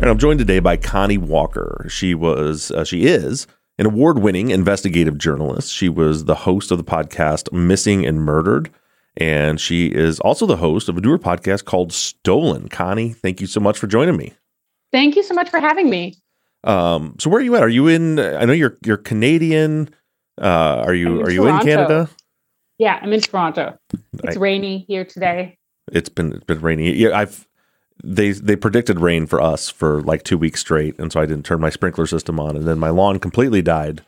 I'm joined today by Connie Walker. She is an award-winning investigative journalist. She was the host of the podcast Missing and Murdered, and she is also the host of a newer podcast called Stolen. Connie, thank you so much for joining me. Thank you so much for having me. So where are you at? Are you in? I know you're Canadian. Are you in Canada? Yeah, I'm in Toronto. It's rainy here today. It's been rainy. Yeah, They predicted rain for us for like 2 weeks straight, and so I didn't turn my sprinkler system on, and then my lawn completely died,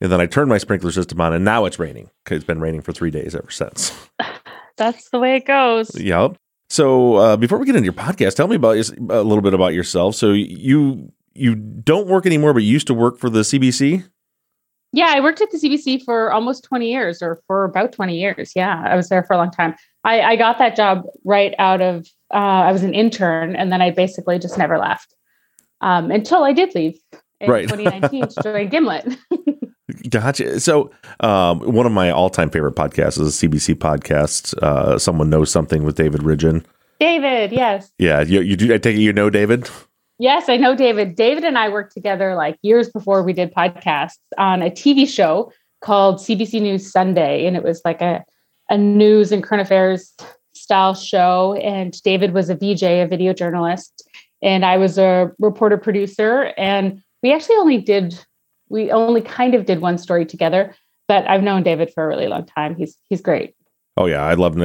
and then I turned my sprinkler system on, and now it's raining. It's been raining for 3 days ever since. That's the way it goes. Yep. So before we get into your podcast, tell me a little bit about yourself. So you don't work anymore, but you used to work for the CBC? Yeah, I worked at the CBC for almost 20 years, or for about 20 years. Yeah, I was there for a long time. I got that job right out of, I was an intern, and then I basically just never left until I did leave in 2019 to join Gimlet. Gotcha. So one of my all-time favorite podcasts is a CBC podcast, Someone Knows Something with David Ridgen. David, yes. Yeah, you do. I take it you know David? Yes, I know David. David and I worked together like years before we did podcasts on a TV show called CBC News Sunday, and it was like a news and current affairs style show. And David was a VJ, a video journalist, and I was a reporter producer. And we only kind of did one story together, but I've known David for a really long time. He's great. Oh yeah. I love him.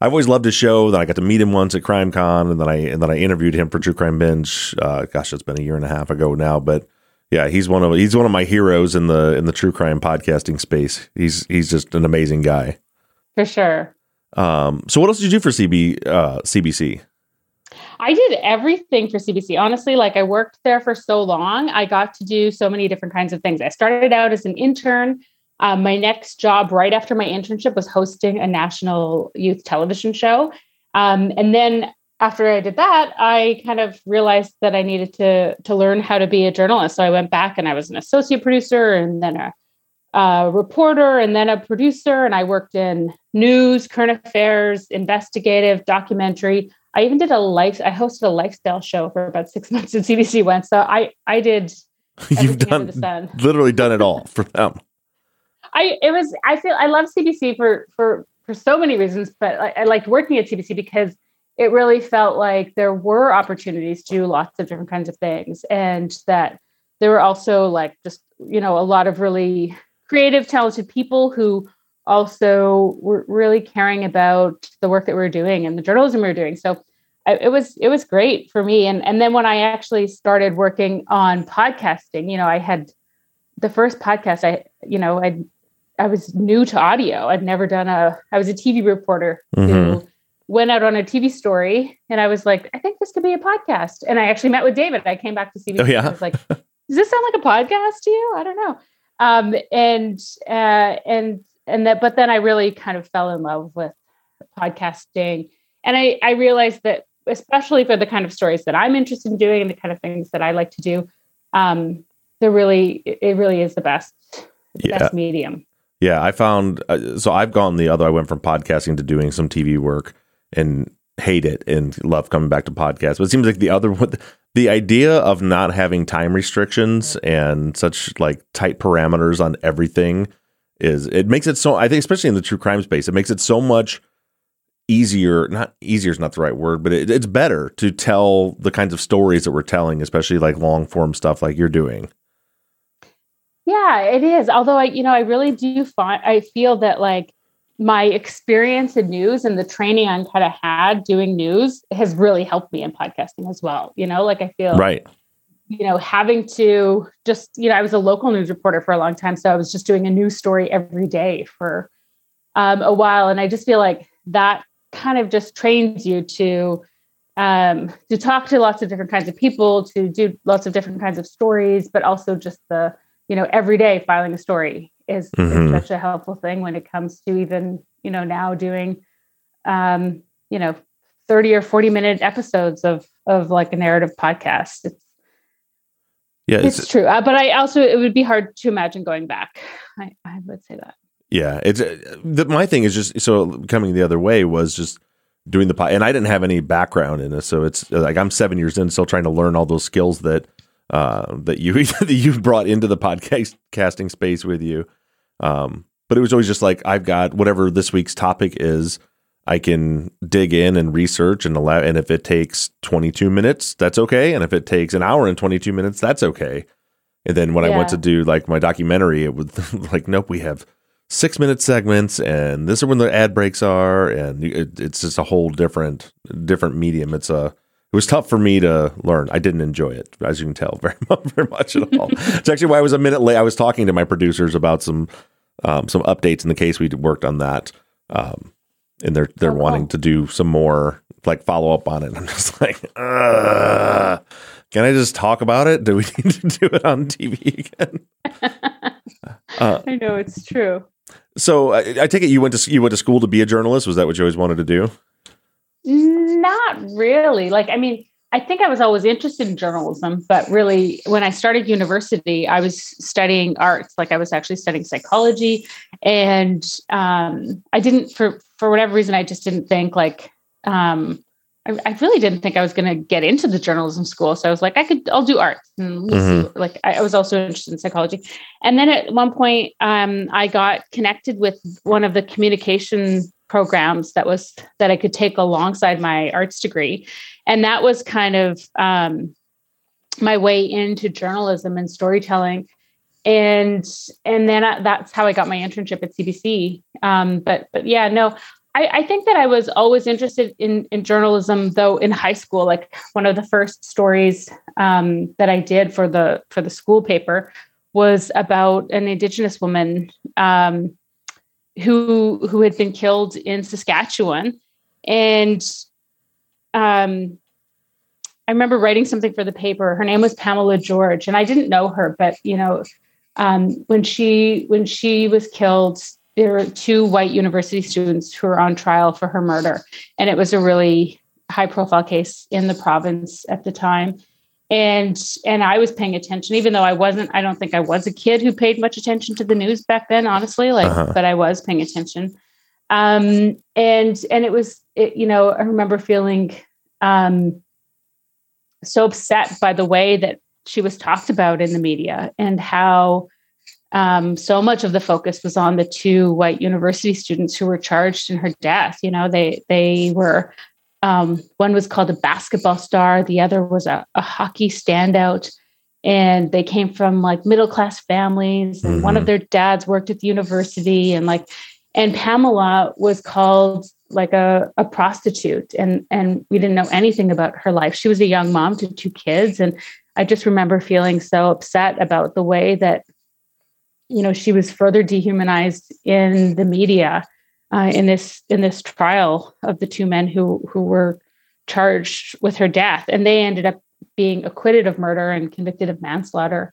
I've always loved his show. Then I got to meet him once at CrimeCon, and then I interviewed him for True Crime Binge. Gosh, it's been a year and a half ago now, but yeah, he's one of my heroes in the true crime podcasting space. He's just an amazing guy. For sure. So what else did you do for CBC? I did everything for CBC. Honestly, like I worked there for so long. I got to do so many different kinds of things. I started out as an intern. My next job right after my internship was hosting a national youth television show. And then after I did that, I kind of realized that I needed to learn how to be a journalist. So I went back and I was an associate producer, and then a reporter, and then a producer. And I worked in news, current affairs, investigative, documentary. I hosted a lifestyle show for about 6 months at CBC One. So I did everything. You've done under the sun. Literally done it all for them. I love CBC for so many reasons, but I liked working at CBC because it really felt like there were opportunities to do lots of different kinds of things. And that there were also like just, you know, a lot of really creative, talented people who also were really caring about the work that we were doing and the journalism we were doing. So it was great for me. And then when I actually started working on podcasting, you know, I had the first podcast, I was new to audio. I'd never done I was a TV reporter who went out on a TV story, and I was like, I think this could be a podcast. And I actually met with David. I came back to CBC. Oh, yeah? And I was like, does this sound like a podcast to you? I don't know. But then I really kind of fell in love with podcasting, and I realized that especially for the kind of stories that I'm interested in doing and the kind of things that I like to do, it really is the best medium. Yeah. I found, so I've gone the other, I went from podcasting to doing some TV work and hate it and love coming back to podcasts, but it seems like the other one, the idea of not having time restrictions and such like tight parameters on everything I think especially in the true crime space, it makes it so much easier. Not easier is not the right word, but it's better to tell the kinds of stories that we're telling, especially like long form stuff like you're doing. Yeah, it is. Although I really do I feel that like my experience in news and the training I kind of had doing news has really helped me in podcasting as well. You know, like I feel right. You know, having to just, you know, I was a local news reporter for a long time, so I was just doing a news story every day for a while. And I just feel like that kind of just trains you to talk to lots of different kinds of people, to do lots of different kinds of stories, but also just the, you know, every day filing a story is, mm-hmm. is such a helpful thing when it comes to even, you know, now doing, 30 or 40 minute episodes of like a narrative podcast. It's true. But I also, it would be hard to imagine going back. I would say that. Yeah. It's my thing is just, so coming the other way was just doing the pod, and I didn't have any background in this. So it's like, I'm 7 years in, still trying to learn all those skills that you brought into the podcast casting space with you. But it was always just like, I've got whatever this week's topic is, I can dig in and research and allow. And if it takes 22 minutes, that's okay. And if it takes an hour and 22 minutes, that's okay. And then when I went to do like my documentary, it was like, nope, we have 6 minute segments, and this is when the ad breaks are, and it's just a whole different medium. It was tough for me to learn. I didn't enjoy it, as you can tell, very much at all. It's actually why I was a minute late. I was talking to my producers about some updates in the case. We worked on that, and they're wanting to do some more like follow up on it. And I'm just like, can I just talk about it? Do we need to do it on TV again? I know, it's true. So I take it you went to school to be a journalist. Was that what you always wanted to do? Not really. Like, I mean, I think I was always interested in journalism, but really when I started university, I was studying arts. Like I was actually studying psychology, and I didn't, for whatever reason, I just didn't think like, I really didn't think I was going to get into the journalism school. So I was like, I'll do arts. And mm-hmm. like I was also interested in psychology. And then at one point I got connected with one of the communication programs that I could take alongside my arts degree. And that was kind of my way into journalism and storytelling. And then that's how I got my internship at CBC. But yeah, no, I think that I was always interested in journalism, though, in high school. Like one of the first stories that I did for the school paper was about an Indigenous woman who had been killed in Saskatchewan. And I remember writing something for the paper. Her name was Pamela George, and I didn't know her, but you know, when she was killed, there were two white university students who were on trial for her murder. And it was a really high profile case in the province at the time. And I was paying attention, even though I don't think I was a kid who paid much attention to the news back then, honestly, like, but I was paying attention. And it was, I remember feeling so upset by the way that she was talked about in the media, and how so much of the focus was on the two white university students who were charged in her death. You know, they were, one was called a basketball star, the other was a hockey standout, and they came from like middle-class families, and mm-hmm. one of their dads worked at the university, and Pamela was called like a prostitute, and we didn't know anything about her life. She was a young mom to two kids. And I just remember feeling so upset about the way that, you know, she was further dehumanized in the media in this trial of the two men who were charged with her death. And they ended up being acquitted of murder and convicted of manslaughter.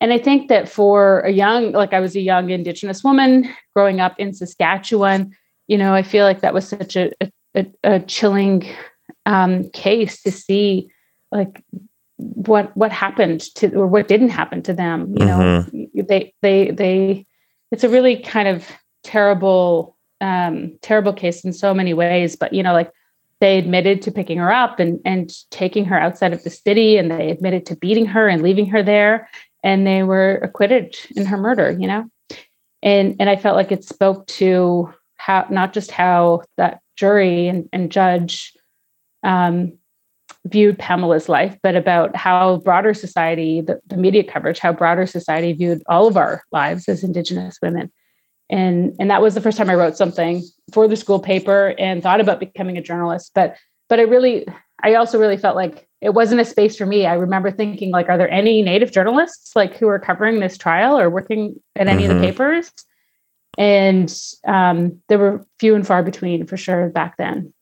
And I think that I was a young Indigenous woman growing up in Saskatchewan, you know, I feel like that was such a chilling case to see like what happened to, or what didn't happen to them. You mm-hmm. know, they it's a really kind of terrible case in so many ways, but you know, like they admitted to picking her up and taking her outside of the city, and they admitted to beating her and leaving her there, and they were acquitted in her murder, you know? And I felt like it spoke to how, not just how that jury and judge, viewed Pamela's life, but about how broader society, the media coverage, how broader society viewed all of our lives as Indigenous women. And that was the first time I wrote something for the school paper and thought about becoming a journalist. But I also really felt like it wasn't a space for me. I remember thinking like, are there any Native journalists like who are covering this trial or working at any mm-hmm. of the papers? And there were few and far between for sure back then.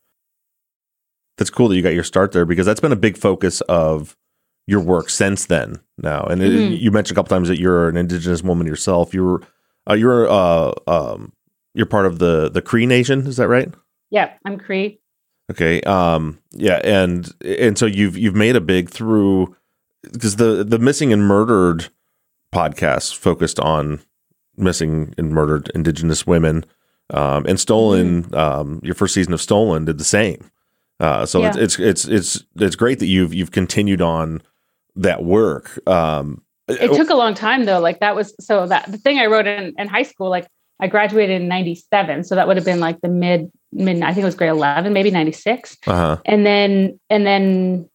that's cool that you got your start there, because that's been a big focus of your work since then now. And you mentioned a couple times that you're an Indigenous woman yourself. You're part of the Cree Nation. Is that right? Yeah, I'm Cree. Okay. Yeah. And so you've made a big through, because the Missing and Murdered podcast focused on missing and murdered Indigenous women, and Stolen, your first season of Stolen did the same. So it's great that you've continued on that work. It took a long time though. Like that was, so that the thing I wrote in high school, like I graduated in 97. So that would have been like the mid, I think it was grade 11, maybe 96. Uh-huh. And then,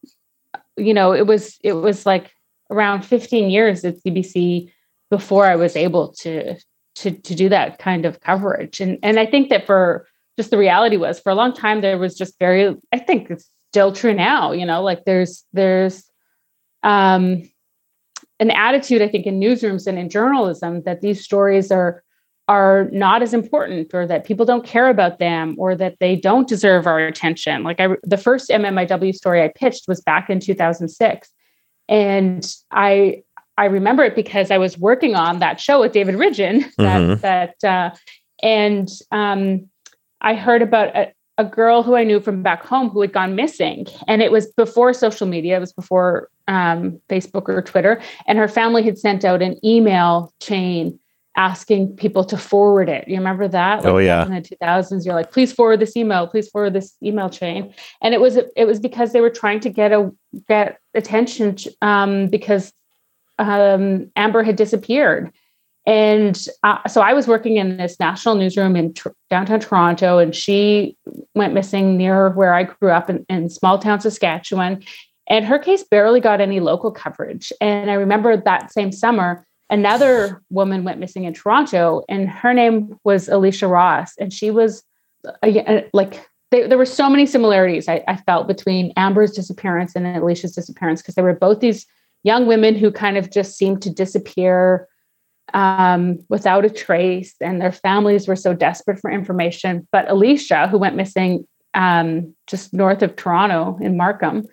you know, it was like around 15 years at CBC before I was able to do that kind of coverage. And I think that for just the reality was for a long time, there was just very, I think it's still true now, you know, like there's an attitude, I think, in newsrooms and in journalism that these stories are not as important, or that people don't care about them, or that they don't deserve our attention. Like the first MMIW story I pitched was back in 2006. And I remember it because I was working on that show with David Ridgen and I heard about a girl who I knew from back home who had gone missing, and it was before social media. It was before Facebook or Twitter, and her family had sent out an email chain asking people to forward it. You remember that? Like, oh yeah. In the 2000s, you're like, please forward this email, chain. And it was because they were trying to get attention because Amber had disappeared. And so I was working in this national newsroom in downtown Toronto, and she went missing near where I grew up in small town Saskatchewan. And her case barely got any local coverage. And I remember that same summer, another woman went missing in Toronto, and her name was Alicia Ross. And she was there were so many similarities I felt between Amber's disappearance and Alicia's disappearance, because they were both these young women who kind of just seemed to disappear without a trace, and their families were so desperate for information. But Alicia, who went missing just north of Toronto in Markham,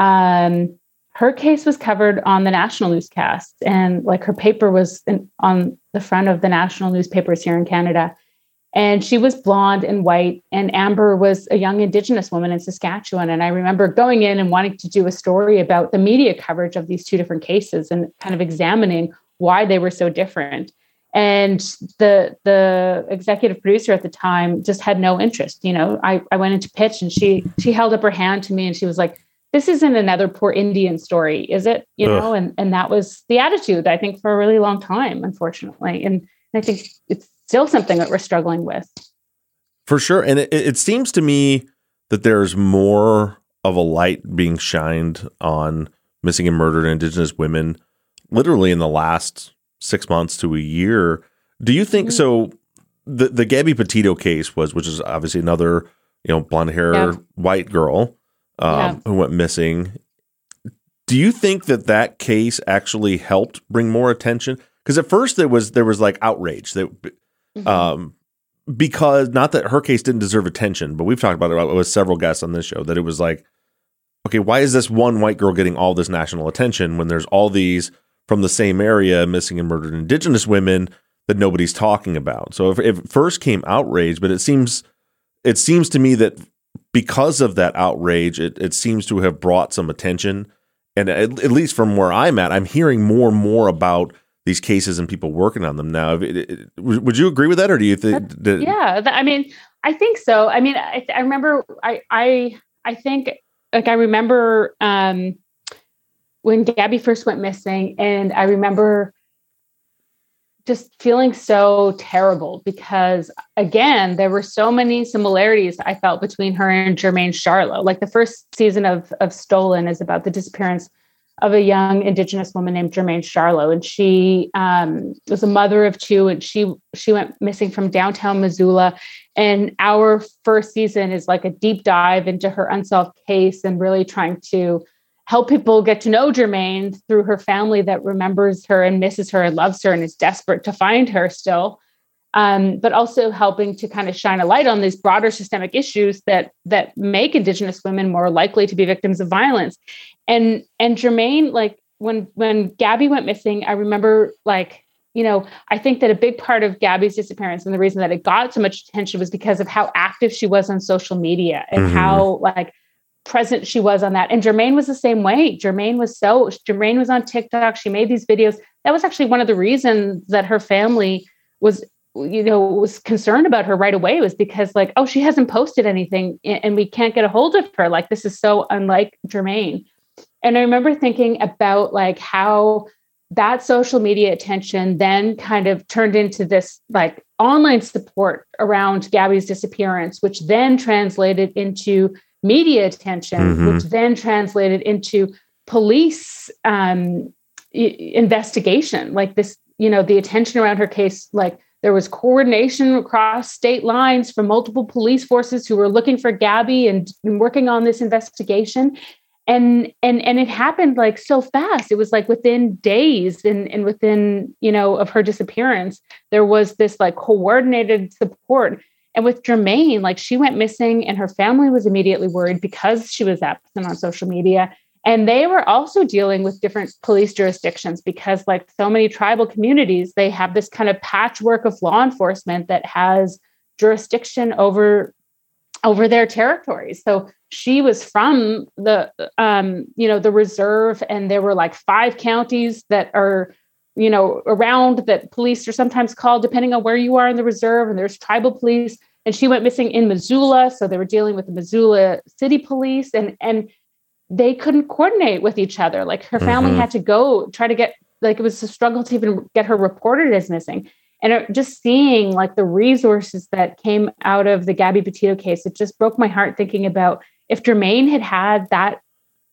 her case was covered on the national newscast, and like her paper was on the front of the national newspapers here in Canada. And she was blonde and white, and Amber was a young Indigenous woman in Saskatchewan. And I remember going in and wanting to do a story about the media coverage of these two different cases and kind of examining why they were so different. And the executive producer at the time just had no interest. You know, I went into pitch, and she held up her hand to me, and she was like, this isn't another poor Indian story, is it? You know, and that was the attitude, I think, for a really long time, unfortunately. And I think it's still something that we're struggling with. For sure. And it seems to me that there's more of a light being shined on missing and murdered Indigenous women literally in the last 6 months to a year. Do you think so? The Gabby Petito case which is obviously another, you know, blonde hair, white girl who went missing. Do you think that case actually helped bring more attention? Because at first there was like outrage that, because not that her case didn't deserve attention, but we've talked about it with several guests on this show that it was like, okay, why is this one white girl getting all this national attention when there's all these from the same area, missing and murdered Indigenous women that nobody's talking about? So if first came outrage, but it seems to me that because of that outrage, it seems to have brought some attention. And at least from where I'm at, I'm hearing more and more about these cases and people working on them now. Would you agree with that? Or do you think? I mean, I think so. I mean, I remember, I think, like, I remember, when Gabby first went missing, and I remember just feeling so terrible because, again, there were so many similarities I felt between her and Jermaine Charlo. Like the first season of Stolen is about the disappearance of a young Indigenous woman named Jermaine Charlo, and she was a mother of two, and she went missing from downtown Missoula. And our first season is like a deep dive into her unsolved case and really trying to help people get to know Jermaine through her family that remembers her and misses her and loves her and is desperate to find her still. but also helping to kind of shine a light on these broader systemic issues that make Indigenous women more likely to be victims of violence. And Jermaine, like when Gabby went missing, I remember, like, you know, I think that a big part of Gabby's disappearance and the reason that it got so much attention was because of how active she was on social media and mm-hmm. how like present she was on that. And Jermaine was the same way. Jermaine was on TikTok. She made these videos. That was actually one of the reasons that her family was concerned about her right away, was because like, oh, she hasn't posted anything and we can't get a hold of her. Like, this is so unlike Jermaine. And I remember thinking about like how that social media attention then kind of turned into this like online support around Gabby's disappearance, which then translated into media attention, mm-hmm. which then translated into police investigation. Like this, you know, the attention around her case, like there was coordination across state lines from multiple police forces who were looking for Gabby and working on this investigation. And it happened like so fast. It was like within days and within, you know, of her disappearance, there was this like coordinated support. And with Jermaine, like she went missing and her family was immediately worried because she was absent on social media. And they were also dealing with different police jurisdictions because like so many tribal communities, they have this kind of patchwork of law enforcement that has jurisdiction over their territories. So she was from the, you know, the reserve, and there were like 5 counties that are, you know, around that police are sometimes called depending on where you are in the reserve, and there's tribal police, and she went missing in Missoula. So they were dealing with the Missoula City Police and they couldn't coordinate with each other. Like her family mm-hmm. had to go try to get, like it was a struggle to even get her reported as missing. And just seeing like the resources that came out of the Gabby Petito case, it just broke my heart thinking about if Jermaine had had that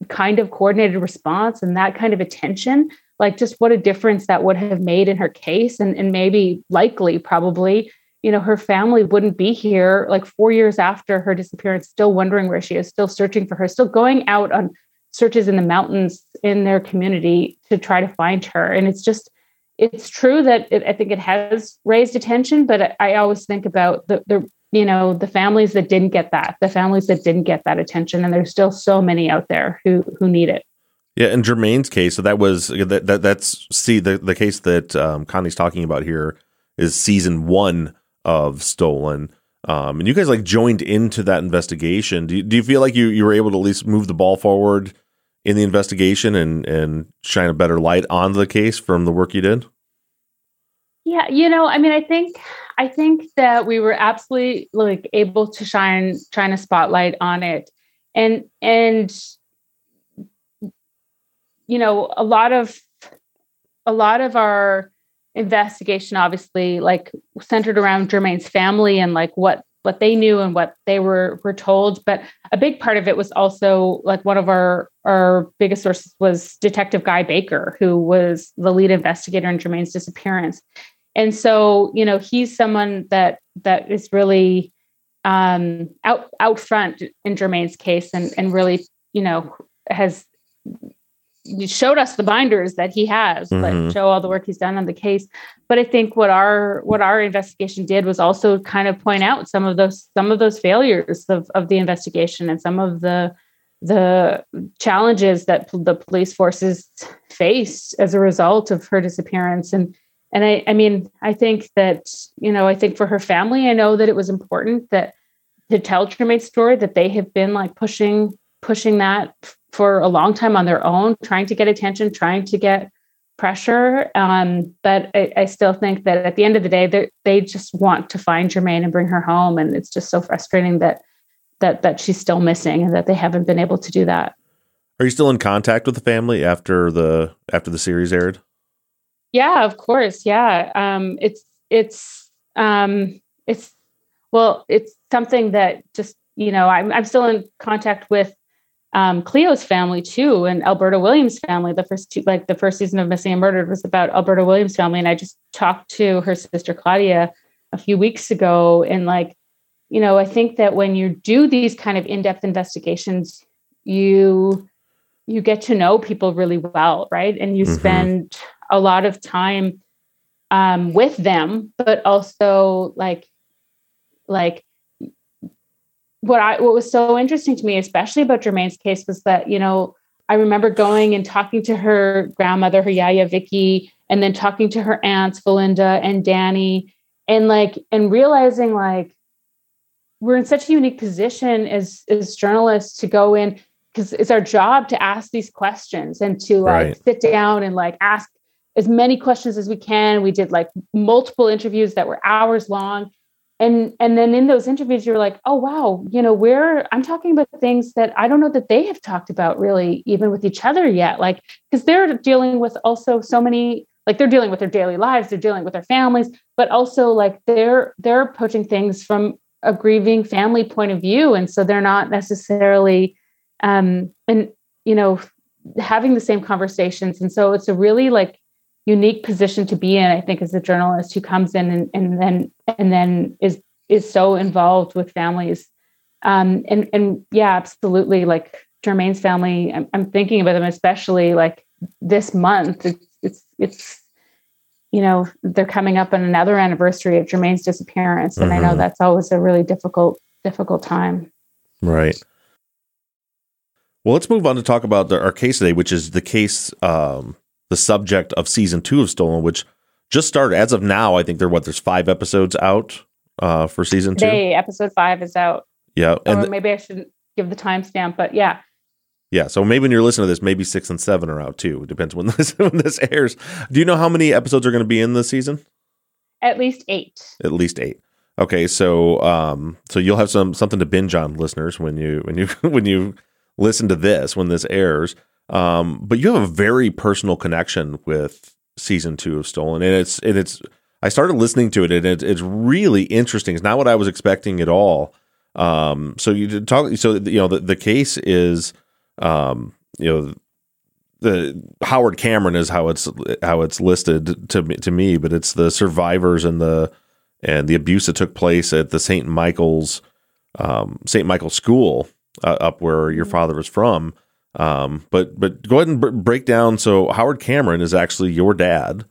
kind of coordinated response and that kind of attention, like just what a difference that would have made in her case. And maybe likely, probably, you know, her family wouldn't be here like 4 years after her disappearance, still wondering where she is, still searching for her, still going out on searches in the mountains in their community to try to find her. And it's just, it's true that I think it has raised attention, but I always think about the you know, the families that didn't get that, the families that didn't get that attention. And there's still so many out there who need it. Yeah. In Jermaine's case, so that was that's the case that Connie's talking about here is season 1 of Stolen. And you guys like joined into that investigation. Do you feel like you were able to at least move the ball forward in the investigation and shine a better light on the case from the work you did? Yeah, you know, I mean, I think that we were absolutely like able to shine a spotlight on it. And you know, a lot of our investigation obviously like centered around Jermaine's family and like what they knew and what they were told. But a big part of it was also like one of our biggest sources was Detective Guy Baker, who was the lead investigator in Jermaine's disappearance. And so, you know, he's someone that is really out front in Jermaine's case and really, you know, has showed us the binders that he has, mm-hmm. like show all the work he's done on the case. But I think what our investigation did was also kind of point out some of those failures of the investigation and some of the challenges that the police forces faced as a result of her disappearance. And I mean, I think that, you know, I think for her family, I know that it was important that to tell Jermaine's story, that they have been like pushing that for a long time on their own, trying to get attention, trying to get pressure. But I still think that at the end of the day, they just want to find Jermaine and bring her home. And it's just so frustrating that she's still missing and that they haven't been able to do that. Are you still in contact with the family after the series aired? Yeah, of course. Yeah. It's something that just, you know, I'm still in contact with Cleo's family too, and Alberta Williams' family. The first season of Missing and Murdered was about Alberta Williams' family, and I just talked to her sister Claudia a few weeks ago. And like, you know, I think that when you do these kind of in-depth investigations, you get to know people really well, right? And you mm-hmm. spend a lot of time with them, but also like what was so interesting to me, especially about Jermaine's case, was that, you know, I remember going and talking to her grandmother, her yaya Vicky, and then talking to her aunts, Belinda and Danny, and realizing we're in such a unique position as journalists to go in, because it's our job to ask these questions and to sit down and ask as many questions as we can. We did multiple interviews that were hours long. And then in those interviews, you're like, oh, wow, you know, I'm talking about things that I don't know that they have talked about really, even with each other yet. Because they're dealing with also so many, they're dealing with their daily lives, they're dealing with their families, but also they're approaching things from a grieving family point of view. And so they're not necessarily, having the same conversations. And so it's a really unique position to be in, I think, as a journalist who comes in and then is so involved with families. Yeah, absolutely. Jermaine's family, I'm thinking about them, especially this month. It's you know, they're coming up on another anniversary of Jermaine's disappearance. And I know that's always a really difficult time. Right. Well, let's move on to talk about our case today, which is the case, the subject of season 2 of Stolen, which just started as of now. I think there's 5 episodes out for season 2. Today, episode 5 is out. Yeah. And maybe I shouldn't give the timestamp, but yeah. Yeah. So maybe when you're listening to this, maybe 6 and 7 are out too. It depends when this airs. Do you know how many episodes are going to be in this season? At least 8. At least 8. Okay. So, so you'll have something to binge on, listeners, when you listen to this, when this airs. But you have a very personal connection with season 2 of Stolen, and it's. I started listening to it, and it's really interesting. It's not what I was expecting at all. So you did talk. So you know the case is, the Howard Cameron is how it's listed to me, but it's the survivors and the abuse that took place at the St. Michael's School up where your father was from. But go ahead and break down. So Howard Cameron is actually your dad.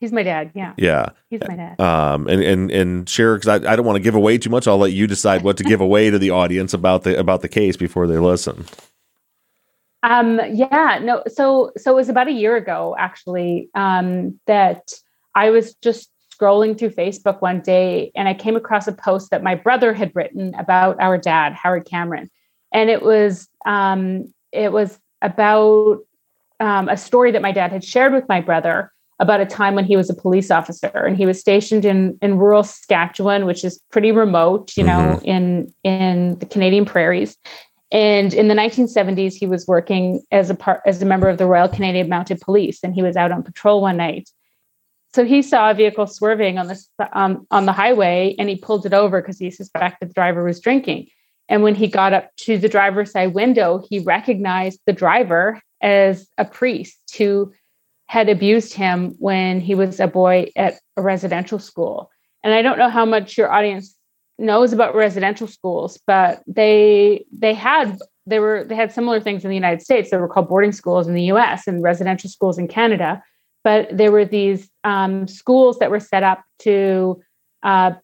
He's my dad. Yeah. Yeah. He's my dad. And share, cause I don't want to give away too much. I'll let you decide what to give away to the audience about the case before they listen. Yeah, no. So it was about a year ago actually, that I was just scrolling through Facebook one day and I came across a post that my brother had written about our dad, Howard Cameron. And it was about a story that my dad had shared with my brother about a time when he was a police officer and he was stationed in rural Saskatchewan, which is pretty remote, you know, in the Canadian prairies. And in the 1970s, he was working as a member of the Royal Canadian Mounted Police, and he was out on patrol one night. So he saw a vehicle swerving on the highway, and he pulled it over because he suspected the driver was drinking. And when he got up to the driver's side window, he recognized the driver as a priest who had abused him when he was a boy at a residential school. And I don't know how much your audience knows about residential schools, but they had similar things in the United States. They were called boarding schools in the US and residential schools in Canada. But there were these schools that were set up to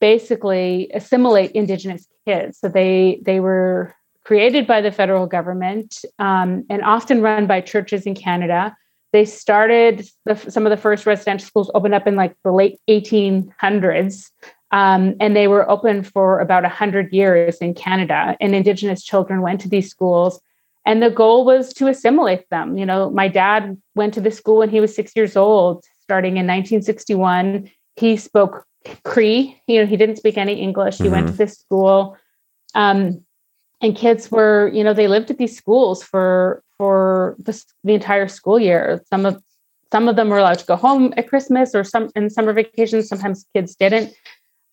basically assimilate Indigenous kids. So they were created by the federal government and often run by churches in Canada. They started, some of the first residential schools opened up in the late 1800s, and they were open for about 100 years in Canada. And Indigenous children went to these schools, and the goal was to assimilate them. You know, my dad went to the school when he was 6 years old, starting in 1961. He spoke Cree, you know, he didn't speak any English. He went to this school, and kids were, you know, they lived at these schools for the entire school year. Some of them were allowed to go home at Christmas or some in summer vacations. Sometimes kids didn't.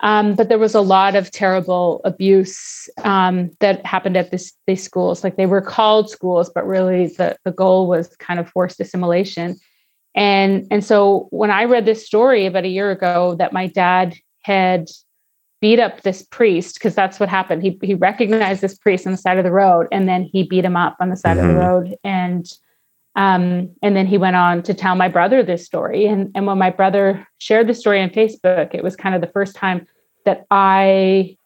But there was a lot of terrible abuse that happened at these schools. They were called schools, but really the goal was kind of forced assimilation. And so when I read this story about a year ago that my dad had beat up this priest, because that's what happened. He recognized this priest on the side of the road, and then he beat him up on the side of the road. And And then he went on to tell my brother this story. And when my brother shared the story on Facebook, it was kind of the first time that I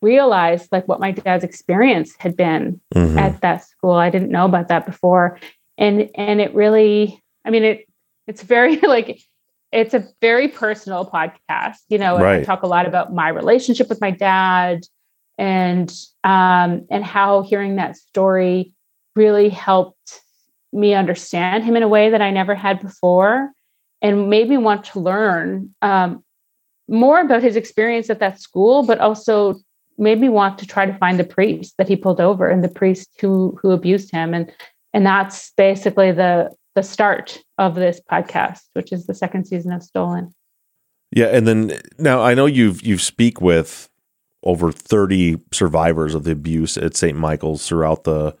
realized like what my dad's experience had been mm-hmm. at that school. I didn't know about that before. And it really, I mean, it's very like, it's a very personal podcast, you know, and right. I talk a lot about my relationship with my dad and how hearing that story really helped me understand him in a way that I never had before and made me want to learn, more about his experience at that school, but also made me want to try to find the priest that he pulled over and the priest who abused him. And that's basically the start of this podcast, which is the second season of Stolen. Yeah. And then now I know you've speak with over 30 survivors of the abuse at St. Michael's throughout the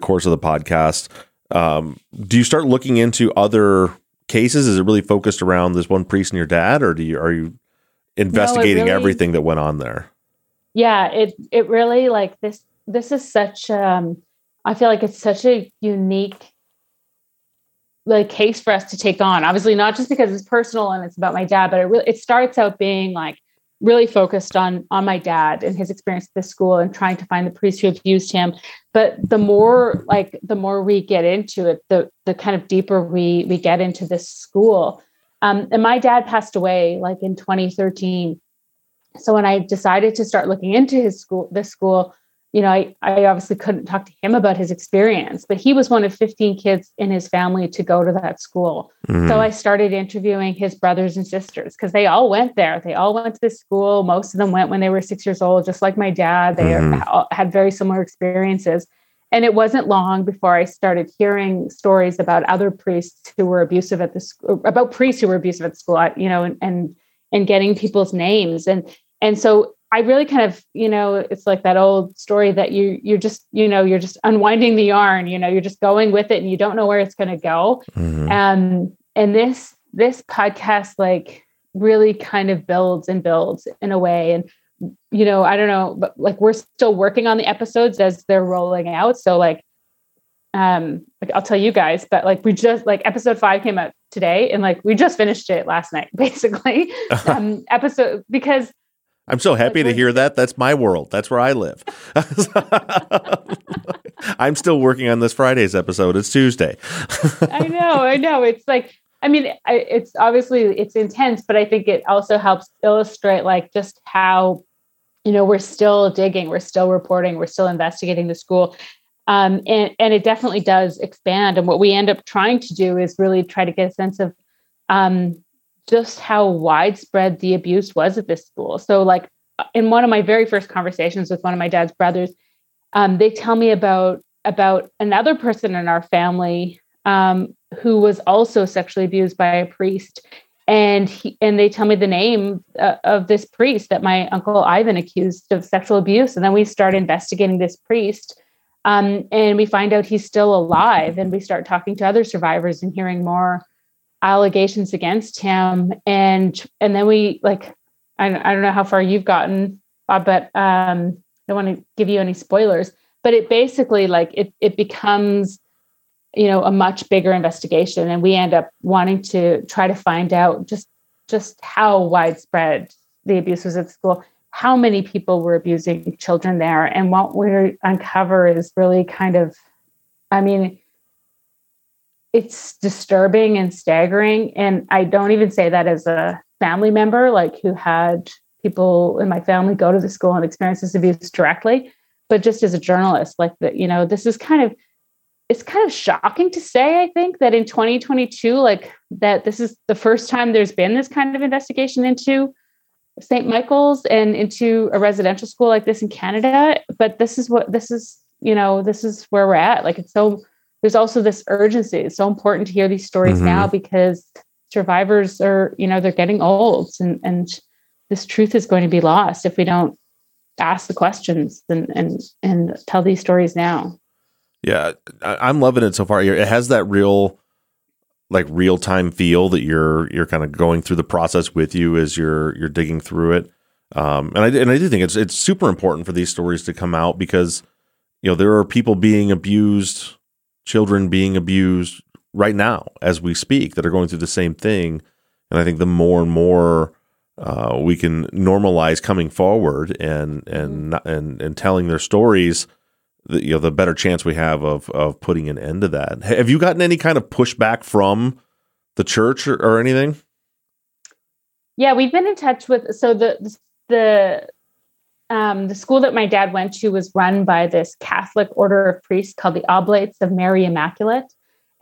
course of the podcast. Do you start looking into other cases? Is it really focused around this one priest and your dad, or are you investigating everything that went on there? Yeah, it really like this is such I feel like it's such a unique like case for us to take on. Obviously not just because it's personal and it's about my dad, but it starts out being like really focused on my dad and his experience at this school and trying to find the priest who abused him. But the more we get into it, the kind of deeper we get into this school. And my dad passed away like in 2013. So when I decided to start looking into this school, you know, I obviously couldn't talk to him about his experience, but he was one of 15 kids in his family to go to that school. Mm-hmm. So I started interviewing his brothers and sisters because they all went there. They all went to this school. Most of them went when they were 6 years old, just like my dad. They had very similar experiences. And it wasn't long before I started hearing stories about other priests who were abusive at the school, about priests who were abusive at the school, you know, and getting people's names. And so I really kind of, you know, it's like that old story that you're just, you know, you're just unwinding the yarn, you know, you're just going with it and you don't know where it's going to go. Mm-hmm. And this podcast, like really kind of builds in a way. And, you know, I don't know, but like we're still working on the episodes as they're rolling out. So like I'll tell you guys, but like we just like episode 5 came out today and like we just finished it last night, basically. Episode because I'm so happy to hear that. That's my world. That's where I live. I'm still working on this Friday's episode. It's Tuesday. I know. It's like, I mean, it's obviously it's intense, but I think it also helps illustrate like just how, you know, we're still digging, we're still reporting, we're still investigating the school. And it definitely does expand. And what we end up trying to do is really try to get a sense of, just how widespread the abuse was at this school. So like in one of my very first conversations with one of my dad's brothers, they tell me about another person in our family who was also sexually abused by a priest. And they tell me the name of this priest that my uncle Ivan accused of sexual abuse. And then we start investigating this priest and we find out he's still alive. And we start talking to other survivors and hearing more allegations against him. And then we like, I don't know how far you've gotten, Bob, but I don't want to give you any spoilers, but it basically like it becomes, you know, a much bigger investigation. And we end up wanting to try to find out just how widespread the abuse was at school, how many people were abusing children there. And what we uncover is really kind of, I mean, it's disturbing and staggering. And I don't even say that as a family member, like who had people in my family go to the school and experience this abuse directly, but just as a journalist, like that, you know, this is kind of, it's kind of shocking to say, I think that in 2022, like that this is the first time there's been this kind of investigation into St. Michael's and into a residential school like this in Canada. But this is where we're at. Like it's so, there's also this urgency. It's so important to hear these stories mm-hmm. now because survivors are, you know, they're getting old and this truth is going to be lost if we don't ask the questions and tell these stories now. Yeah. I'm loving it so far. It has that real time feel that you're kind of going through the process with you as you're digging through it. And I do think it's super important for these stories to come out because, you know, there are people being abused children being abused right now as we speak that are going through the same thing. And I think the more and more we can normalize coming forward and telling their stories, the better chance we have of putting an end to that. Have you gotten any kind of pushback from the church or anything? Yeah, we've been in touch with, so the school that my dad went to was run by this Catholic order of priests called the Oblates of Mary Immaculate.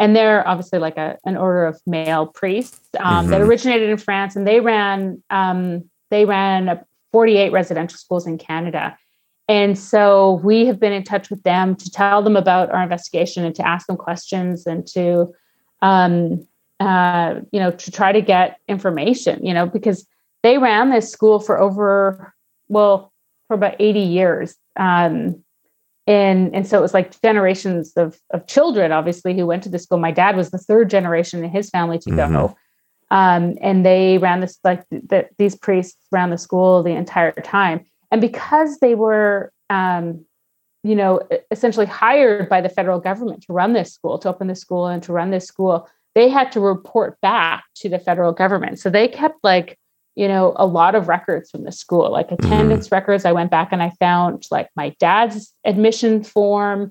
And they're obviously like an order of male priests that originated in France, and they ran 48 residential schools in Canada. And so we have been in touch with them to tell them about our investigation and to ask them questions and to, to try to get information, because they ran this school for about 80 years. And so it was like generations of children, obviously, who went to the school. My dad was the third generation in his family to go. And they ran this, these priests ran the school the entire time. And because they were, essentially hired by the federal government to run this school, to open the school and to run this school, they had to report back to the federal government. So they kept a lot of records from the school, like attendance records. I went back and I found my dad's admission form.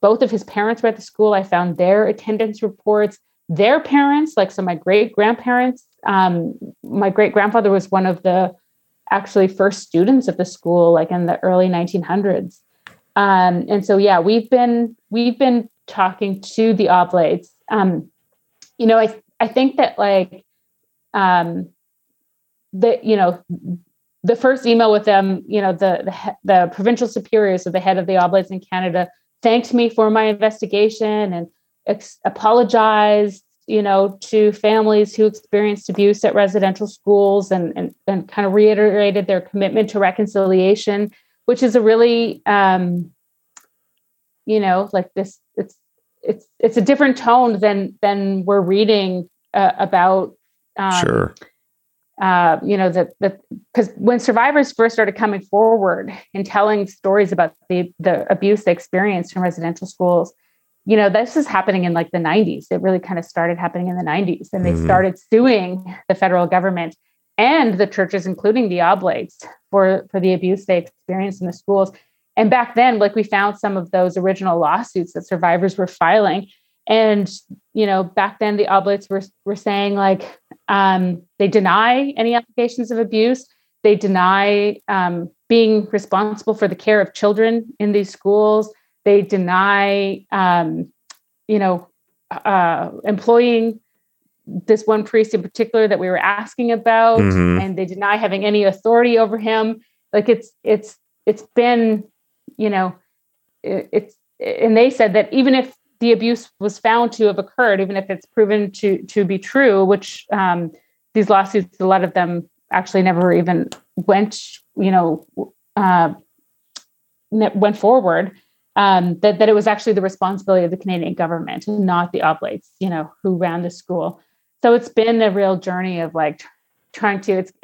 Both of his parents were at the school. I found their attendance reports, their parents, so my great grandparents, my great grandfather was one of the actually first students of the school, in the early 1900s. And so, yeah, we've been talking to the Oblates. I think that the first email with them, the provincial superiors, so the head of the Oblates in Canada, thanked me for my investigation and apologized, to families who experienced abuse at residential schools and kind of reiterated their commitment to reconciliation, which is a really, it's a different tone than we're reading about. Sure. Because when survivors first started coming forward and telling stories about the abuse they experienced in residential schools, this is happening in the 90s. It really kind of started happening in the 90s, and they started suing the federal government and the churches, including the Oblates, for the abuse they experienced in the schools. And back then, we found some of those original lawsuits that survivors were filing. And, back then the Oblates were saying they deny any allegations of abuse. They deny being responsible for the care of children in these schools. They deny, employing this one priest in particular that we were asking about, and they deny having any authority over him. And they said that even if the abuse was found to have occurred, even if it's proven to be true, which these lawsuits, a lot of them actually never even went forward, that it was actually the responsibility of the Canadian government, not the Oblates, who ran the school. So it's been a real journey of it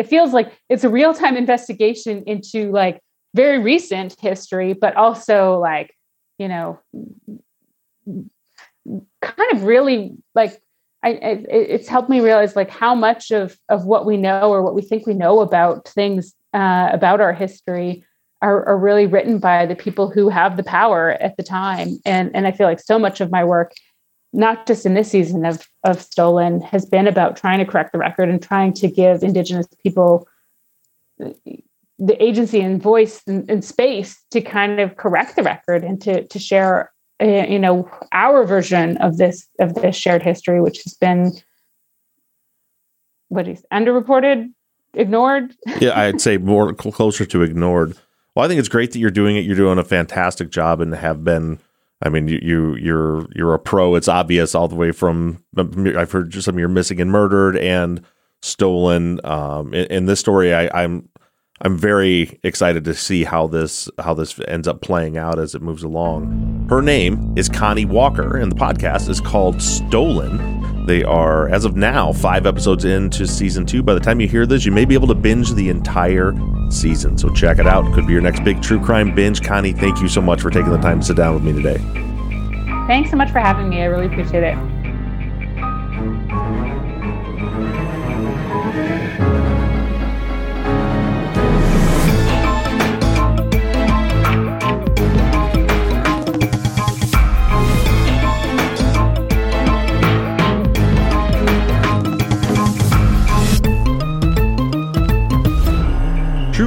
feels like it's a real time investigation into very recent history, but also kind of really it's helped me realize how much of what we know or what we think we know about things about our history are really written by the people who have the power at the time. And I feel so much of my work, not just in this season of Stolen, has been about trying to correct the record and trying to give Indigenous people the agency and voice and space to kind of correct the record and to share our version of this shared history, which has been underreported, ignored. Yeah, I'd say more closer to ignored. Well, I think it's great that you're doing it. You're doing a fantastic job and have been. I mean, you're a pro. It's obvious all the way from, I've heard just some of your Missing and Murdered and Stolen. In this story, I'm very excited to see how this ends up playing out as it moves along. Her name is Connie Walker, and the podcast is called Stolen. They are, as of now, 5 episodes into season 2. By the time you hear this, you may be able to binge the entire season. So check it out. Could be your next big true crime binge. Connie, thank you so much for taking the time to sit down with me today. Thanks so much for having me. I really appreciate it. True